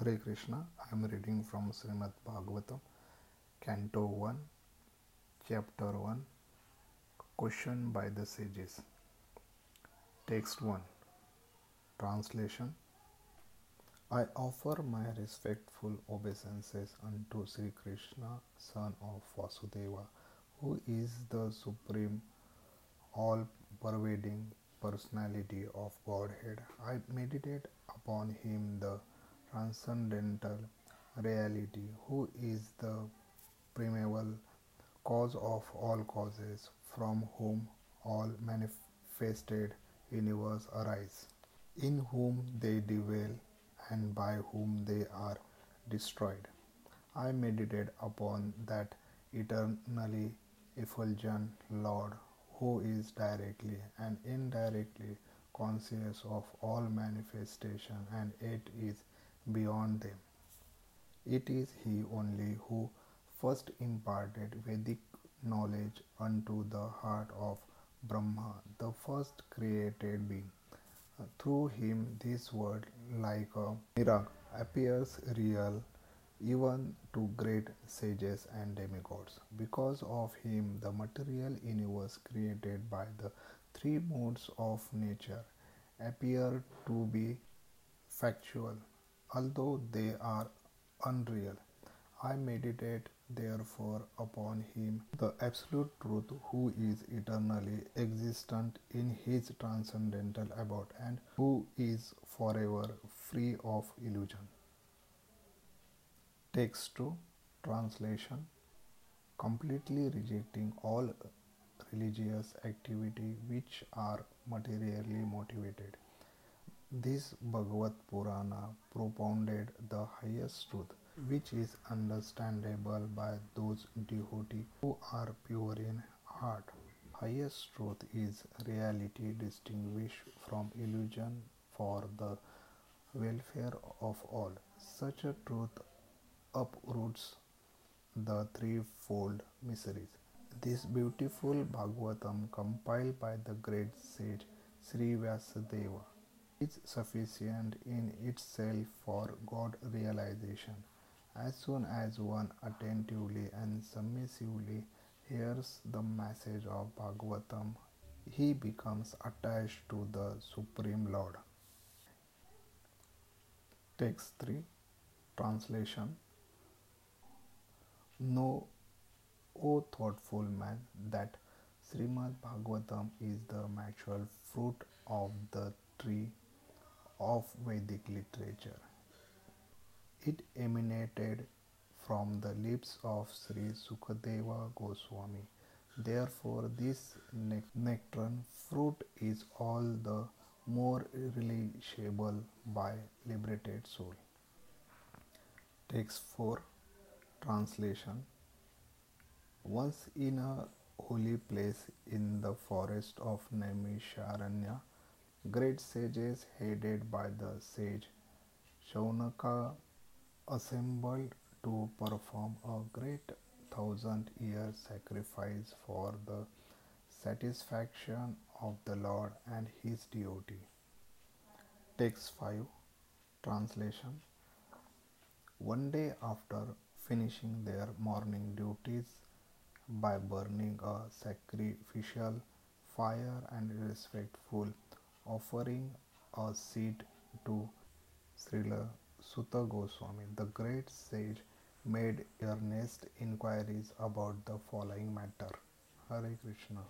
Hare Krishna, I am reading from Srimad Bhagavatam, Canto 1, Chapter 1, Question by the Sages. Text 1. Translation. I offer my respectful obeisances unto Sri Krishna, son of Vasudeva, who is the supreme, all-pervading personality of Godhead. I meditate upon him, the transcendental reality, who is the primeval cause of all causes, from whom all manifested universe arise, in whom they dwell, and by whom they are destroyed. I meditate upon that eternally effulgent Lord, who is directly and indirectly conscious of all manifestation, and it is beyond them. It is He only who first imparted Vedic knowledge unto the heart of Brahma, the first created being. Through him this world, like a mirror, appears real even to great sages and demigods. Because of him the material universe created by the three modes of nature appear to be factual, although they are unreal. I meditate therefore upon him, the absolute truth, who is eternally existent in his transcendental abode, and who is forever free of illusion. Text 2. Translation. Completely rejecting all religious activity which are materially motivated, this Bhagavad Purana propounded the highest truth, which is understandable by those devotees who are pure in heart. Highest truth is reality distinguished from illusion for the welfare of all. Such a truth uproots the threefold miseries. This beautiful Bhagavatam, compiled by the great sage Sri Vyasadeva, is sufficient in itself for God realization. As soon as one attentively and submissively hears the message of Bhagavatam, he becomes attached to the Supreme Lord. Text 3. Translation. Know, O thoughtful man, that Srimad Bhagavatam is the natural fruit of the tree of Vedic literature. It emanated from the lips of Sri Sukadeva Goswami. Therefore, this nectarine fruit is all the more relishable by liberated soul. Text 4. Translation. Once in a holy place in the forest of Naimisharanya, great sages headed by the sage Shaunaka assembled to perform a great 1,000-year sacrifice for the satisfaction of the Lord and his devotee. Text 5. Translation. One day, after finishing their morning duties by burning a sacrificial fire and respectful offering, a seat to Srila Suta Goswami, the great sage, made earnest inquiries about the following matter. Hare Krishna.